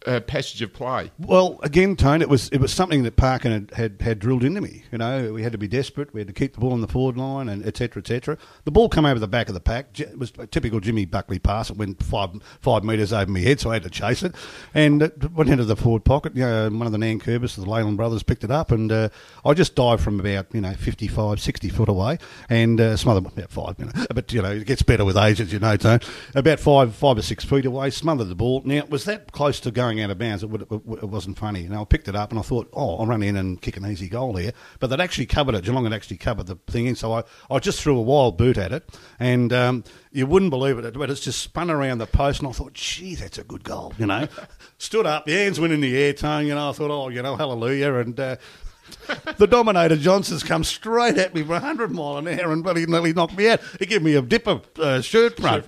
Uh, passage of play. Well, again, Tone, it was it was something that Parkin had, had, had drilled into me. You know, we had to be desperate. We had to keep the ball on the forward line, and et cetera, et cetera. The ball came over the back of the pack. It was a typical Jimmy Buckley pass. It went five five metres over my head, so I had to chase it, and it went into the forward pocket. You know, one of the Nankervis, the Leyland brothers, picked it up, and uh, I just dived from about you know fifty-five, sixty foot away, and uh, smothered about five. You know, but you know, it gets better with age, as you know, Tone. About five five or six feet away, smothered the ball. Now, was that close to going out of bounds? It, would, it wasn't funny. You know, I picked it up and I thought, oh, I'll run in and kick an easy goal here. But they'd actually covered it. Geelong had actually covered the thing in. So I, I just threw a wild boot at it. And um, you wouldn't believe it, but it's just spun around the post. And I thought, gee, that's a good goal, you know. Stood up, the hands went in the air, Tone. You know, I thought, oh, you know, hallelujah. And... Uh, The Dominator Johnson's come straight at me for a hundred mile an hour and bloody nearly knocked me out. He gave me a dip of uh, shirt front.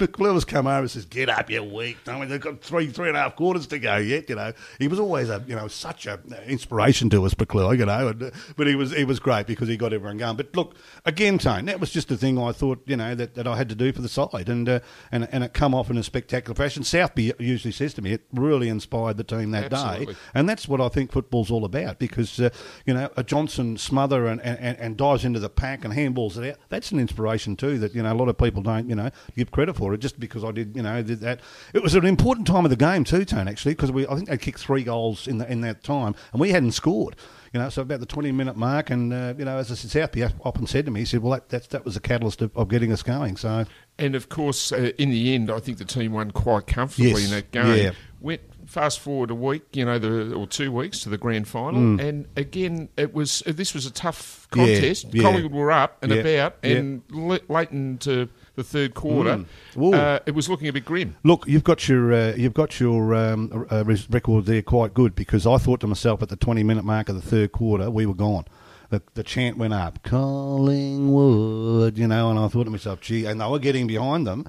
McClure's come over and says, "Get up, you weak. I mean, they've got three, three and a half quarters to go yet." You know, he was always a, you know, such an inspiration to us, McClure. You know, and, but he was he was great because he got everyone going. But look, again, Tone, that was just a thing I thought, you know, that, that I had to do for the side, and uh, and and it come off in a spectacular fashion. Southby usually says to me, it really inspired the team that Absolutely. day, and that's what I think football's all about, because uh, you know, a Johnson smother and, and, and dives into the pack and handballs it out. That's an inspiration too that, you know, a lot of people don't, you know, give credit for it, just because I did, you know, did that. It was an important time of the game too, Tone, actually, because we I think they kicked three goals in the, in that time, and we hadn't scored. You know, so about the twenty-minute mark, and, uh, you know, as I said, Southby often said to me, he said, well, that that, that was the catalyst of, of getting us going. So, and, of course, uh, in the end, I think the team won quite comfortably yes. in that game. Yeah. Went fast forward a week, you know, the or two weeks to the grand final, mm. and, again, it was this was a tough contest. Yeah. Collingwood yeah. were up and yeah. about, and yeah. late into the third quarter, mm. uh, it was looking a bit grim. Look, you've got your uh, you've got your um, uh, record there quite good, because I thought to myself at the twenty-minute mark of the third quarter, we were gone. The, the chant went up, Collingwood, you know, and I thought to myself, gee, and they were getting behind them.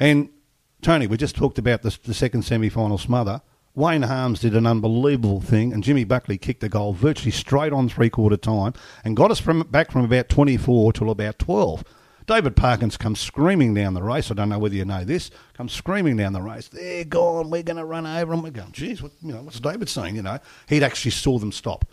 And, Tony, we just talked about the, the second semi-final smother. Wayne Harms did an unbelievable thing, and Jimmy Buckley kicked a goal virtually straight on three-quarter time and got us from back from about twenty-four till about twelve. David Parkin's come screaming down the race. I don't know whether you know this. Come screaming down the race. They're gone. We're going to run over them. We're going, geez, what, you know, what's David saying? You know, he'd actually saw them stop.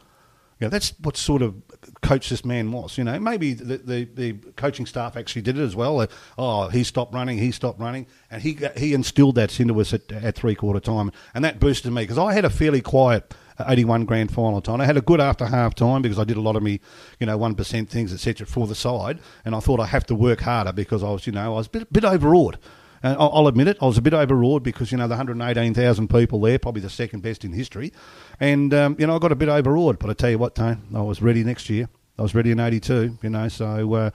You know, that's what sort of coach this man was. You know, maybe the, the, the coaching staff actually did it as well. They, oh, he stopped running. He stopped running, and he he instilled that into us at, at three quarter time, and that boosted me, because I had a fairly quiet eighty-one grand final time. I had a good after half time, because I did a lot of me, you know, one percent things, et cetera, for the side, and I thought I have to work harder, because I was, you know, I was a bit, bit overawed. And I'll admit it, I was a bit overawed, because, you know, the one hundred eighteen thousand people there, probably the second best in history, and, um, you know, I got a bit overawed. But I tell you what, Tone, I was ready next year. I was ready in eighty-two, you know, so, uh,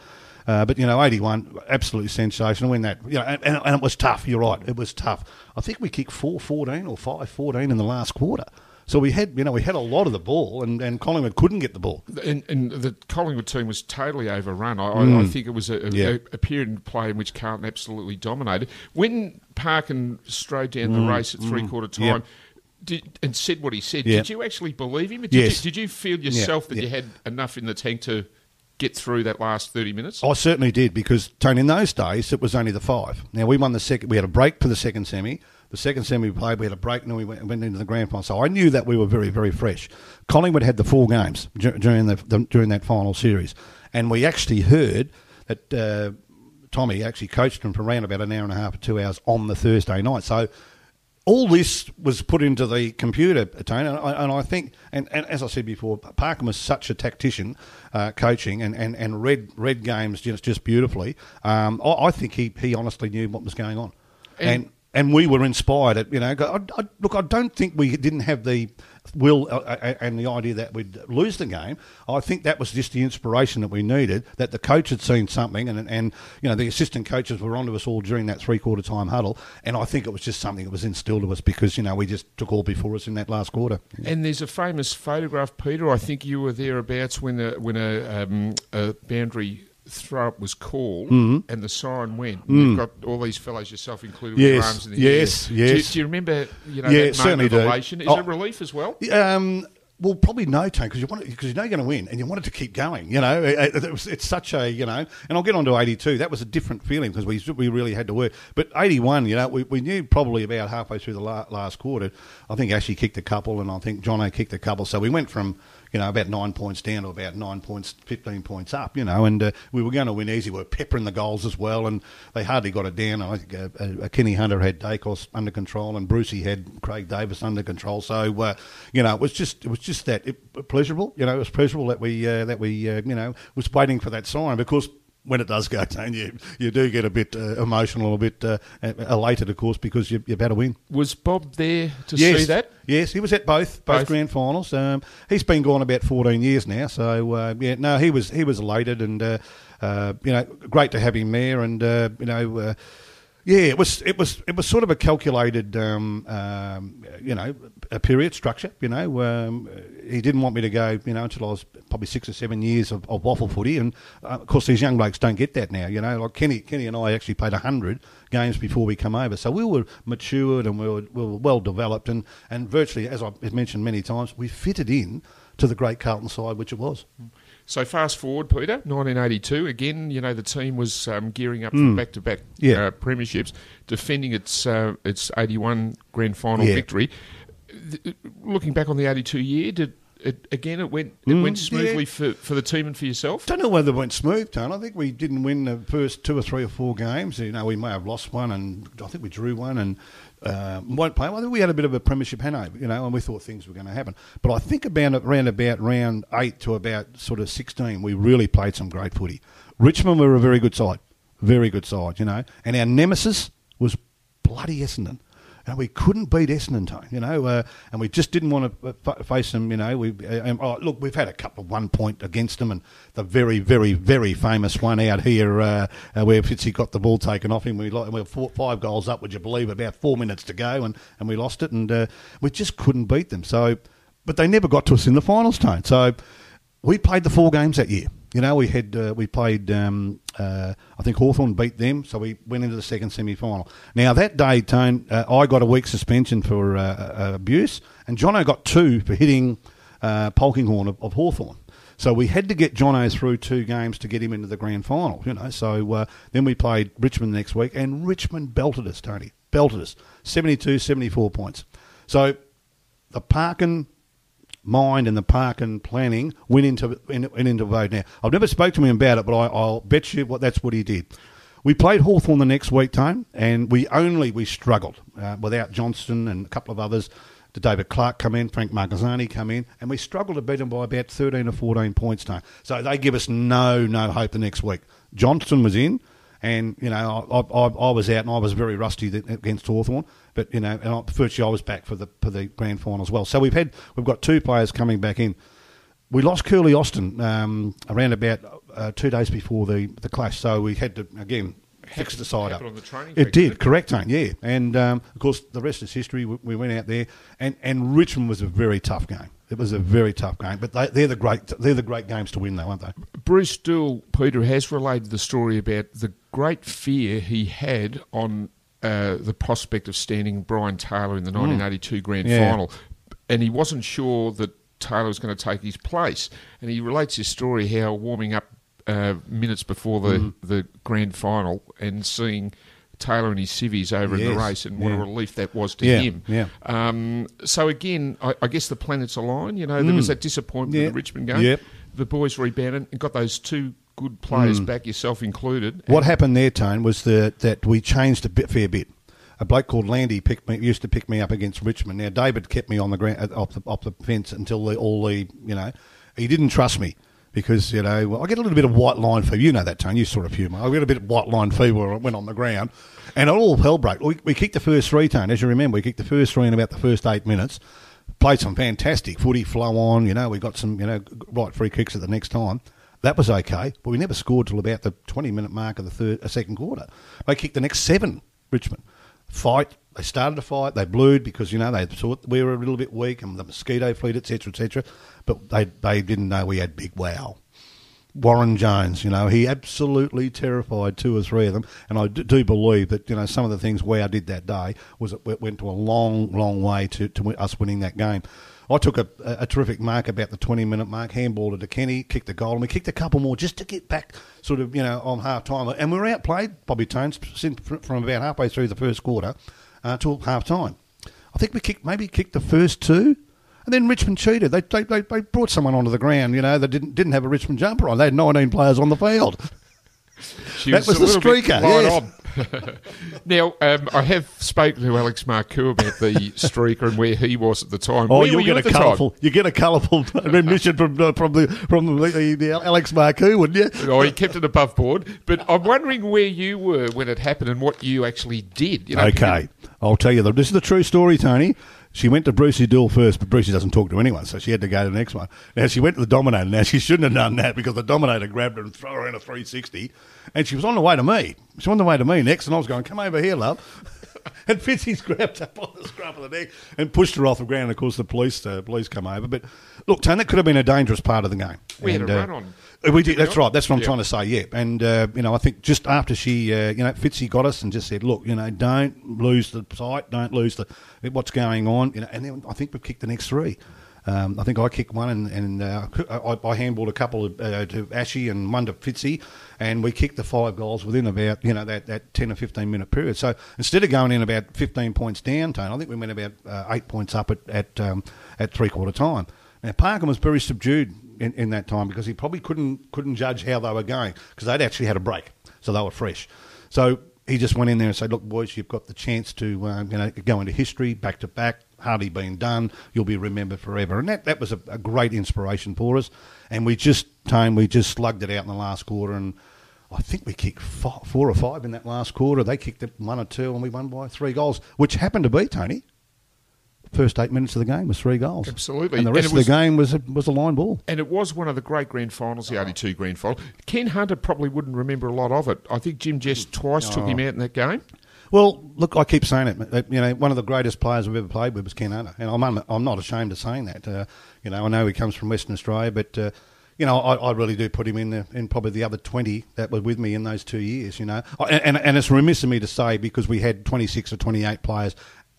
uh, but, you know, eighty-one, absolutely sensational. When that, you know, and, and, and it was tough, you're right, it was tough. I think we kicked four fourteen or five fourteen in the last quarter. So we had, you know, we had a lot of the ball, and, and Collingwood couldn't get the ball. And, and the Collingwood team was totally overrun. I, mm. I, I think it was a, a, yeah. a period in play in which Carlton absolutely dominated. When Parkin strode down mm. the race at mm. three-quarter time, yep. Did, and said what he said, yep. did you actually believe him? Did, yes. you, did you feel yourself yep. that yep. you had enough in the tank to get through that last thirty minutes? I certainly did, because, Tony, in those days, it was only the five. Now, we won the second. We had a break for the second semi. The second semi we played, we had a break, and then we went, went into the grand final. So I knew that we were very, very fresh. Collingwood had the four games during the, the during that final series, and we actually heard that uh, Tommy actually coached them for around about an hour and a half or two hours on the Thursday night. So all this was put into the computer, Tone, and I, and I think, and, and as I said before, Parkin was such a tactician, uh, coaching, and, and, and read read games just just beautifully. Um, I, I think he he honestly knew what was going on, and. and And we were inspired. At, you know, I, I, look, I don't think we didn't have the will and the idea that we'd lose the game. I think that was just the inspiration that we needed, that the coach had seen something, and, and you know, the assistant coaches were onto us all during that three-quarter time huddle, and I think it was just something that was instilled to us, because, you know, we just took all before us in that last quarter. And there's a famous photograph, Peter, I think you were thereabouts when a, when a, um, a boundary throw-up was called, mm-hmm. and the siren went. Mm. You've got all these fellows, yourself included, with yes, your arms in the yes, air. Yes, yes. Do, do you remember, you know, yeah, that moment of elation? Is oh, it relief as well? Um, well, probably no, Tone, because you want because you know you're going to win, and you wanted to keep going, you know. It, it was, it's such a, you know, and I'll get on to eighty-two. That was a different feeling, because we we really had to work. But eighty-one, you know, we, we knew probably about halfway through the la- last quarter, I think Ashley kicked a couple, and I think Jono kicked a couple, so we went from, you know, about nine points down to about nine points, fifteen points up, you know, and uh, we were going to win easy. We were peppering the goals as well, and they hardly got it down. I think uh, uh, Kenny Hunter had Dacos under control, and Brucey had Craig Davis under control. So, uh, you know, it was just it was just that it, pleasurable. You know, it was pleasurable that we uh, that we uh, you know, was waiting for that sign, because when it does go down, you you do get a bit uh, emotional, a bit uh, elated, of course, because you, you're about to win. Was Bob there to yes. see that? Yes, he was at both both, both. grand finals. Um, he's been gone about fourteen years now, so uh, yeah, no, he was he was elated, and uh, uh, you know, great to have him there, and uh, you know. Uh, Yeah, it was it was it was sort of a calculated, um, um, you know, a period structure. You know, um, he didn't want me to go, you know, until I was probably six or seven years of, of waffle footy, and uh, of course these young blokes don't get that now. You know, like Kenny, Kenny and I actually played a hundred games before we come over, so we were matured and we were, we were well developed, and, and virtually, as I've mentioned many times, we fitted in to the great Carlton side, which it was. Mm. So fast forward, Peter, nineteen eighty-two, again, you know, the team was um, gearing up for mm. back-to-back yeah. uh, premierships, defending its uh, its eighty-one grand final yeah. victory. Th- looking back on the eighty-two year, did it, again, it went it mm. went smoothly yeah. for, for the team and for yourself? Don't know whether it went smooth, Tone. I think we didn't win the first two or three or four games. You know, we may have lost one, and I think we drew one, and Uh, won't play. Well, I think we had a bit of a premiership hangover, you know, and we thought things were going to happen. But I think about around about round eight to about sort of sixteen, we really played some great footy. Richmond were a very good side, very good side, you know. And our nemesis was bloody Essendon. And we couldn't beat Essendon, Tone, you know, uh, and we just didn't want to f- face them, you know. We uh, oh, Look, we've had a couple of one point against them, and the very, very, very famous one out here uh, uh, where Fitzy got the ball taken off him. We, we were four, five goals up, would you believe, about four minutes to go, and, and we lost it, and uh, we just couldn't beat them. So, but they never got to us in the finals, Tone. So we played the four games that year. You know, we had uh, we played, um, uh, I think Hawthorn beat them, so we went into the second semi-final. Now, that day, Tone, uh, I got a week suspension for uh, uh, abuse, and Jono got two for hitting uh, Polkinghorne of, of Hawthorn. So we had to get Jono through two games to get him into the grand final, you know. So uh, then we played Richmond the next week, and Richmond belted us, Tony, belted us, seventy-two, seventy-four points. So the Parkin mind and the Parkin planning went into went into vote. Now, I've never spoke to him about it, but I, I'll bet you what that's what he did. We played Hawthorn the next week, Tone, and we only we struggled uh, without Johnston and a couple of others. The David Clark come in, Frank Marcazzani come in, and we struggled to beat them by about thirteen or fourteen points, Tone. So they give us no no hope the next week. Johnston was in, and you know I I, I was out, and I was very rusty against Hawthorn. But, you know, and virtually I was back for the for the grand final as well. So we've had we've got two players coming back in. We lost Curly Austin um, around about uh, two days before the, the clash. So we had to, again, fix the side up. On the training it did, correct, Tone, yeah. And, um, of course, the rest is history. We, we went out there, and, and Richmond was a very tough game. It was a very tough game, but they, they're the great they're the great games to win, though, aren't they? Bruce Doull, Peter, has related the story about the great fear he had on Uh, the prospect of standing Brian Taylor in the nineteen eighty-two mm. grand yeah. final, and he wasn't sure that Taylor was going to take his place, and he relates his story how warming up uh, minutes before the, mm. the grand final and seeing Taylor and his civvies over yes. in the race, and what yeah. a relief that was to yeah. him. Yeah. Um, so again, I, I guess the planets align, you know, mm. there was that disappointment yeah. in the Richmond game, yep. the boys rebounded and got those two good players mm. back, yourself included. What happened there, Tone, was the, that we changed a bit, fair bit. A bloke called Landy picked me, used to pick me up against Richmond. Now, David kept me on the ground, off the, off the fence until the, all the, you know, he didn't trust me because, you know, well, I get a little bit of white line fever. You know that, Tone. You saw a few. I got a bit of white line fever when I went on the ground, and it all hell broke. We, we kicked the first three, Tone. As you remember, we kicked the first three in about the first eight minutes. Played some fantastic footy, flow on, you know. We got some, you know, right free kicks at the next time. That was okay, but we never scored till about the twenty-minute mark of the third, uh, second quarter. They kicked the next seven, Richmond. Fight. They started to fight. They blued because, you know, they thought we were a little bit weak and the mosquito fleet, et cetera, et cetera. But they, they didn't know we had Big Wow. Warren Jones, you know, he absolutely terrified two or three of them. And I do believe that, you know, some of the things Wow did that day was it went to a long, long way to, to us winning that game. I took a, a terrific mark about the twenty-minute mark, handballed it to Kenny, kicked the goal, and we kicked a couple more just to get back sort of, you know, on half-time. And we were outplayed, Bobby Tones, from about halfway through the first quarter uh, till half-time. I think we kicked maybe kicked the first two, and then Richmond cheated. They they, they, they brought someone onto the ground, you know, they didn't, didn't have a Richmond jumper on. They had nineteen players on the field. She that was, was the streaker. Yes. Now, um, I have spoken to Alex Marcoux about the streaker and where he was at the time. Oh, you get, get a colourful, you get a colourful remission from uh, from the from the, the, the Alex Marcoux, wouldn't you? Oh, he kept it above board. But I'm wondering where you were when it happened and what you actually did. You know, okay, you... I'll tell you. This is the true story, Tony. She went to Brucey Doull first, but Brucey doesn't talk to anyone, so she had to go to the next one. Now, she went to the Dominator. Now, she shouldn't have done that because the Dominator grabbed her and threw her in a three sixty, and she was on the way to me. She was on the way to me next, and I was going, come over here, love. And Fitzy's grabbed up on the scruff of the neck and pushed her off the ground. Of course, the police uh, police come over. But, look, Tone, that could have been a dangerous part of the game. We and, had a run on. Uh, we did, that's right. That's what I'm yeah. trying to say, yeah. And, uh, you know, I think just after she, uh, you know, Fitzy got us and just said, look, you know, don't lose the sight, don't lose the what's going on. You know, and then I think we kicked the next three. Um, I think I kicked one and, and uh, I, I handballed a couple of, uh, to Ashy and one to Fitzy, and we kicked the five goals within about, you know, that, that ten or fifteen minute period. So instead of going in about fifteen points down, Tone, I think we went about uh, eight points up at, at, um, at three-quarter time. Now, Parkin was very subdued in, in that time because he probably couldn't couldn't judge how they were going because they'd actually had a break, so they were fresh. So he just went in there and said, look, boys, you've got the chance to um, you know, go into history, back-to-back, hardly been done, you'll be remembered forever. And that, that was a, a great inspiration for us. And we just, Tone, we just slugged it out in the last quarter, and I think we kicked four, four or five in that last quarter. They kicked one or two, and we won by three goals, which happened to be, Tony, first eight minutes of the game was three goals. Absolutely. And the rest and was, of the game was a, was a line ball. And it was one of the great grand finals, the eighty-two oh. grand final. Ken Hunter probably wouldn't remember a lot of it. I think Jim Jess twice oh. took him out in that game. Well, look, I keep saying it. You know, one of the greatest players I've ever played with was Ken Hunter. And I'm un- I'm not ashamed of saying that. Uh, you know, I know he comes from Western Australia, but, uh, you know, I, I really do put him in, the, in probably the other twenty that were with me in those two years, you know. I, and, and it's remiss of me to say because we had twenty-six or twenty-eight players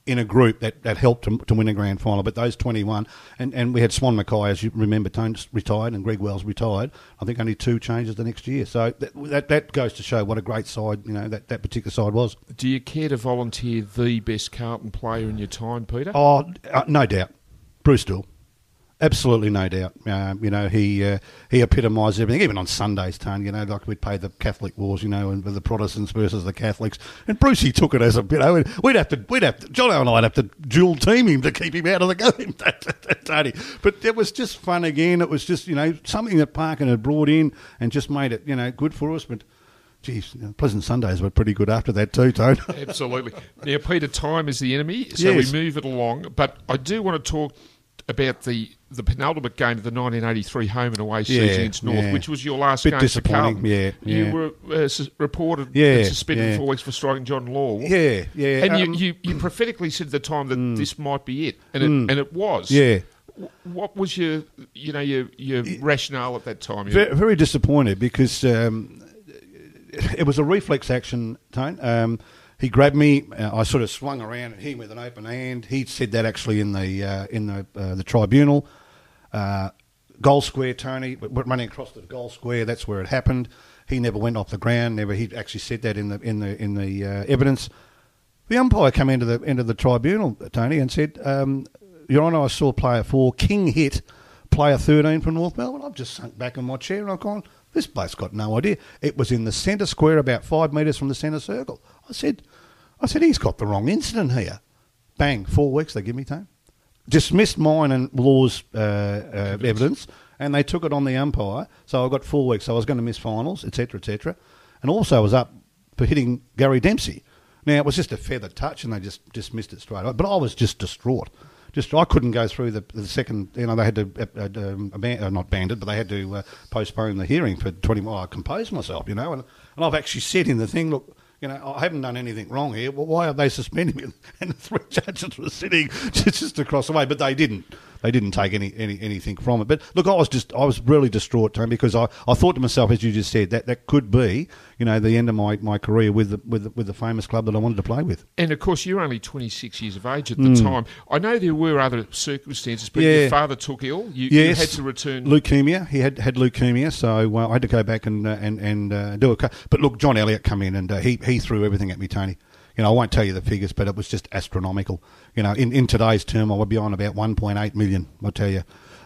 in a group that, that helped to, to win a grand final. But those twenty-one, and, and we had Swan Mackay, as you remember, Tone, retired, and Greg Wells retired. I think only two changes the next year. So that, that that goes to show what a great side, you know, that, that particular side was. Do you care to volunteer the best Carlton player in your time, Peter? Oh, uh, no doubt. Bruce Doull. Absolutely no doubt. Uh, you know, he uh, he epitomised everything, even on Sundays, Tone, you know, like we'd play the Catholic wars, you know, and the Protestants versus the Catholics. And Brucey took it as a, you know, we'd have to, we'd have to, Jono and I'd have to dual team him to keep him out of the game, Tony. But it was just fun again. It was just, you know, something that Parkin had brought in and just made it, you know, good for us. But geez, pleasant Sundays were pretty good after that too, Tone. Absolutely. Now, Peter, time is the enemy, so yes. we move it along. But I do want to talk about the, the penultimate game of the nineteen eighty-three home and away season yeah, against North, yeah. which was your last Bit game disappointing. For yeah, yeah. You were uh, su- reported yeah, and suspended yeah. for weeks for striking John Law. Yeah, yeah. And um, you, you, you prophetically said at the time that mm, this might be it, and it, mm, and it was. Yeah. What was your you know your your it, rationale at that time? Very, very disappointed because um, it was a reflex action, Tone. Um, He grabbed me. Uh, I sort of swung around at him with an open hand. He said that actually in the uh, in the uh, the tribunal, uh, goal square. Tony, running across the goal square. That's where it happened. He never went off the ground. Never. He actually said that in the in the in the uh, evidence. The umpire came into the into the tribunal, Tony, and said, um, "Your Honour, I saw player four King hit player thirteen from North Melbourne." I've just sunk back in my chair and I've gone, this bloke's got no idea. It was in the centre square, about five metres from the centre circle. I said, I said, he's got the wrong incident here. Bang, four weeks they give me, time. Dismissed mine and Law's uh, uh, evidence, and they took it on the umpire. So I got four weeks. So I was going to miss finals, et cetera, et cetera. And also I was up for hitting Gary Dempsey. Now, it was just a feather touch, and they just dismissed it straight away. But I was just distraught. Just I couldn't go through the, the second, you know, they had to, uh, um, aban- uh, not banded, but they had to uh, postpone the hearing for twenty minutes. I composed myself, you know, and, and I've actually said in the thing, look, you know, I haven't done anything wrong here. Well, why are they suspending me? And the three judges were sitting just across the way, but they didn't. They didn't take any, any anything from it. But look, I was just I was really distraught, Tony, because I, I thought to myself, as you just said, that that could be, you know, the end of my, my career with the, with the, with the famous club that I wanted to play with. And of course, you're only twenty-six years of age at the mm. time. I know there were other circumstances, but yeah. your father took ill. You, yes. you had to return leukemia. He had, had leukemia, so uh, I had to go back and uh, and and uh, do it. Co- but look, John Elliott come in and uh, he he threw everything at me, Tony. You know, I won't tell you the figures, but it was just astronomical. You know, in, in today's term, I would be on about one point eight million, I'll tell you.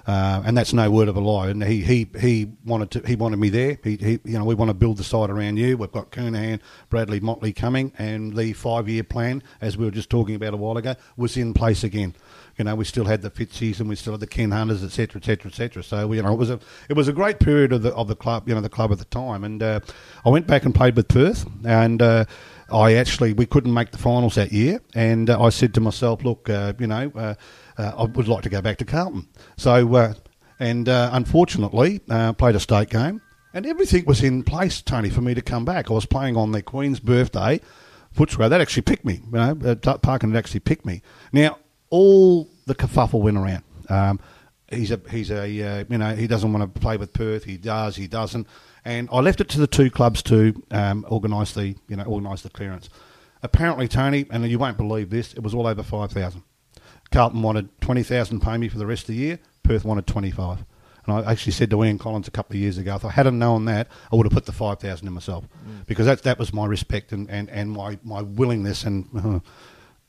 Uh, and that's no word of a lie. And he, he, he wanted to, he wanted me there. He, he you know, we want to build the side around you. We've got Kernahan, Bradley, Motley coming, and the five-year plan, as we were just talking about a while ago, was in place again. You know, we still had the Fitzies and we still had the Ken Hunters, et cetera, et cetera, et cetera. So, you know, it was a it was a great period of the of the club, you know, the club at the time. And uh, I went back and played with Perth, and uh, I actually, we couldn't make the finals that year, and uh, I said to myself, look, uh, you know, uh, uh, I would like to go back to Carlton. So, uh, and uh, unfortunately, uh, played a state game, and everything was in place, Tony, for me to come back. I was playing on the Queen's birthday foots row. That actually picked me, you know, uh, Parkin had actually picked me. Now, all the kerfuffle went around. Um, he's a, he's a, uh, you know, he doesn't want to play with Perth. He does, he doesn't. And I left it to the two clubs to um, organise the, you know, organise the clearance. Apparently, Tony, and you won't believe this, it was all over five thousand. Carlton wanted twenty thousand pay me for the rest of the year. Perth wanted twenty-five. And I actually said to Ian Collins a couple of years ago, if I hadn't known that, I would have put the five thousand in myself, mm. because that that was my respect and, and, and my, my willingness and uh,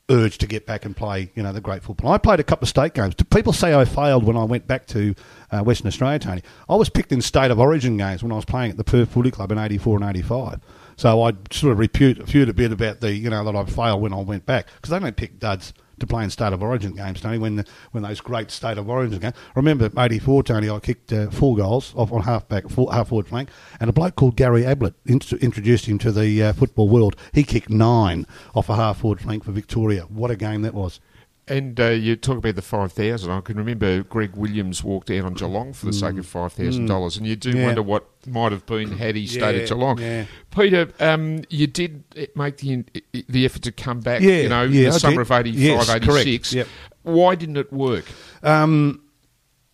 urge to get back and play, you know, the great football. I played a couple of state games. People say I failed when I went back to uh, Western Australia, Tony. I was picked in state of origin games when I was playing at the Perth Footy Club in eighty-four and eighty-five. So I sort of repute, repute a bit about the, you know, that I failed when I went back, because they don't pick duds to play in state of origin games, Tony, when the, when those great state of origin games. I remember eighty-four, Tony, I kicked uh, four goals off on half back, full, half forward flank, and a bloke called Gary Ablett int- introduced him to the uh, football world. He kicked nine off a half forward flank for Victoria. What a game that was. And uh, you talk about the five thousand. I can remember Greg Williams walked out on Geelong for the mm. sake of five thousand dollars, mm. and you do yeah. wonder what might have been had he stayed yeah, at Geelong. Yeah. Peter, um, you did make the the effort to come back, yeah, you know, yeah, the I summer did. of eighty-five, yes, eighty-six. Yep. Why didn't it work? Um,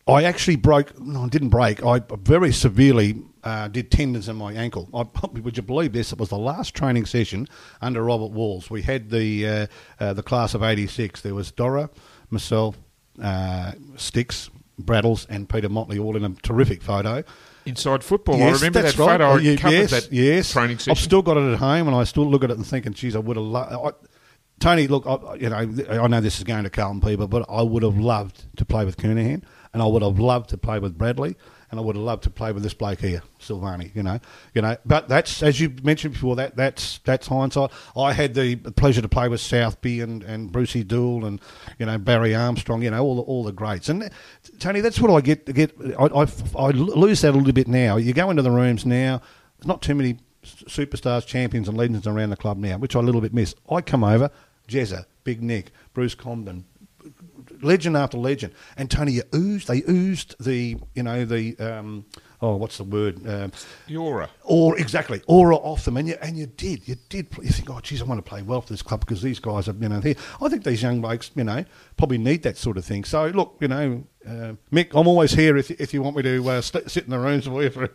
I actually broke – no, I didn't break. I very severely uh, did tendons in my ankle. I, would you believe this? It was the last training session under Robert Walls. We had the uh, uh, the class of eighty-six. There was Dora, myself, uh, Sticks, Brattles and Peter Motley all in a terrific photo. Inside football. Yes, I remember that right. photo. I you, covered yes, that yes. training session. I've still got it at home and I still look at it and think, geez, I would have loved – Tony, look, I, you know, I know this is going to Carlton people, but I would have loved to play with Kernahan, and I would have loved to play with Bradley, and I would have loved to play with this bloke here, Silvani. You know, you know. But that's, as you mentioned before, that that's that's hindsight. I had the pleasure to play with Southby and, and Brucey Doull and, you know, Barry Armstrong. You know, all the, all the greats. And Tony, that's what I get. Get I, I, I lose that a little bit now. You go into the rooms now. There's not too many superstars, champions, and legends around the club now, which I a little bit miss. I come over. Jezza, Big Nick, Bruce Comden, legend after legend, and Tony, you oozed. They oozed the, you know, the um, oh, what's the word? Um, the aura, or exactly aura off them, and you and you did, you did. You think, oh, geez, I want to play well for this club because these guys are, you know, here. I think these young blokes, you know, probably need that sort of thing. So look, you know, uh, Mick, I'm always here if if you want me to uh, st- sit in the rooms for you, for,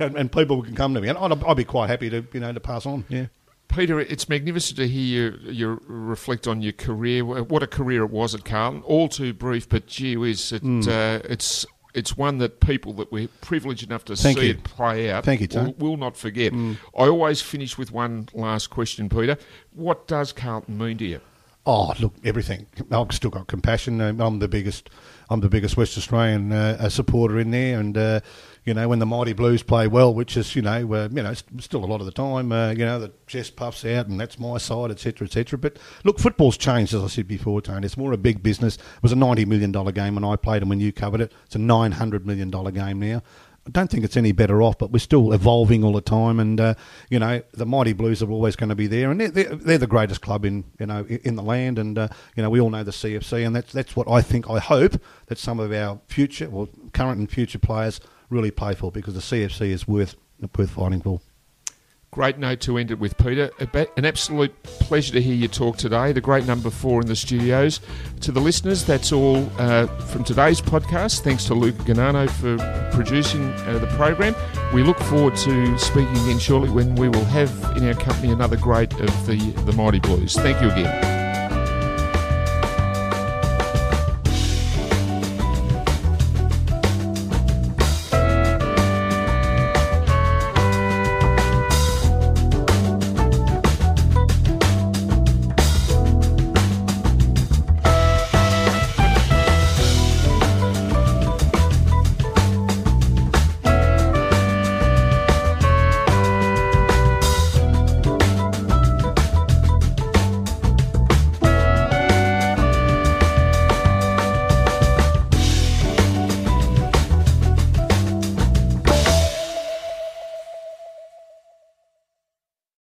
and, and people can come to me, and I'd, I'd be quite happy to, you know, to pass on. Yeah. Peter, it's magnificent to hear you, you reflect on your career. What a career it was at Carlton. All too brief, but gee whiz, it, mm. uh, it's it's one that people that we're privileged enough to Thank see you. it play out Thank you, Tom. will, will not forget. Mm. I always finish with one last question, Peter. What does Carlton mean to you? Oh, look, everything. I've still got compassion. I'm the biggest I'm the biggest West Australian uh, supporter in there, and... Uh, You know, when the Mighty Blues play well, which is, you know, uh, you know, st- still a lot of the time, uh, you know, the chest puffs out and that's my side, et cetera, et cetera. But, look, football's changed, as I said before, Tony. It's more a big business. It was a ninety million dollars game when I played and when you covered it. It's a nine hundred million dollars game now. I don't think it's any better off, but we're still evolving all the time. And, uh, you know, the Mighty Blues are always going to be there. And they're, they're, they're the greatest club in, you know, in the land. And, uh, you know, we all know the C F C. And that's, that's what I think, I hope, that some of our future, well, current and future players really play for, because the C F C is worth worth fighting for. Great note to end it with, Peter. An absolute pleasure to hear you talk today. The great number four in the studios. To the listeners, that's all uh, from today's podcast. Thanks to Luke Ganano for producing uh, the program. We look forward to speaking again shortly when we will have in our company another great of the, the Mighty Blues. Thank you again.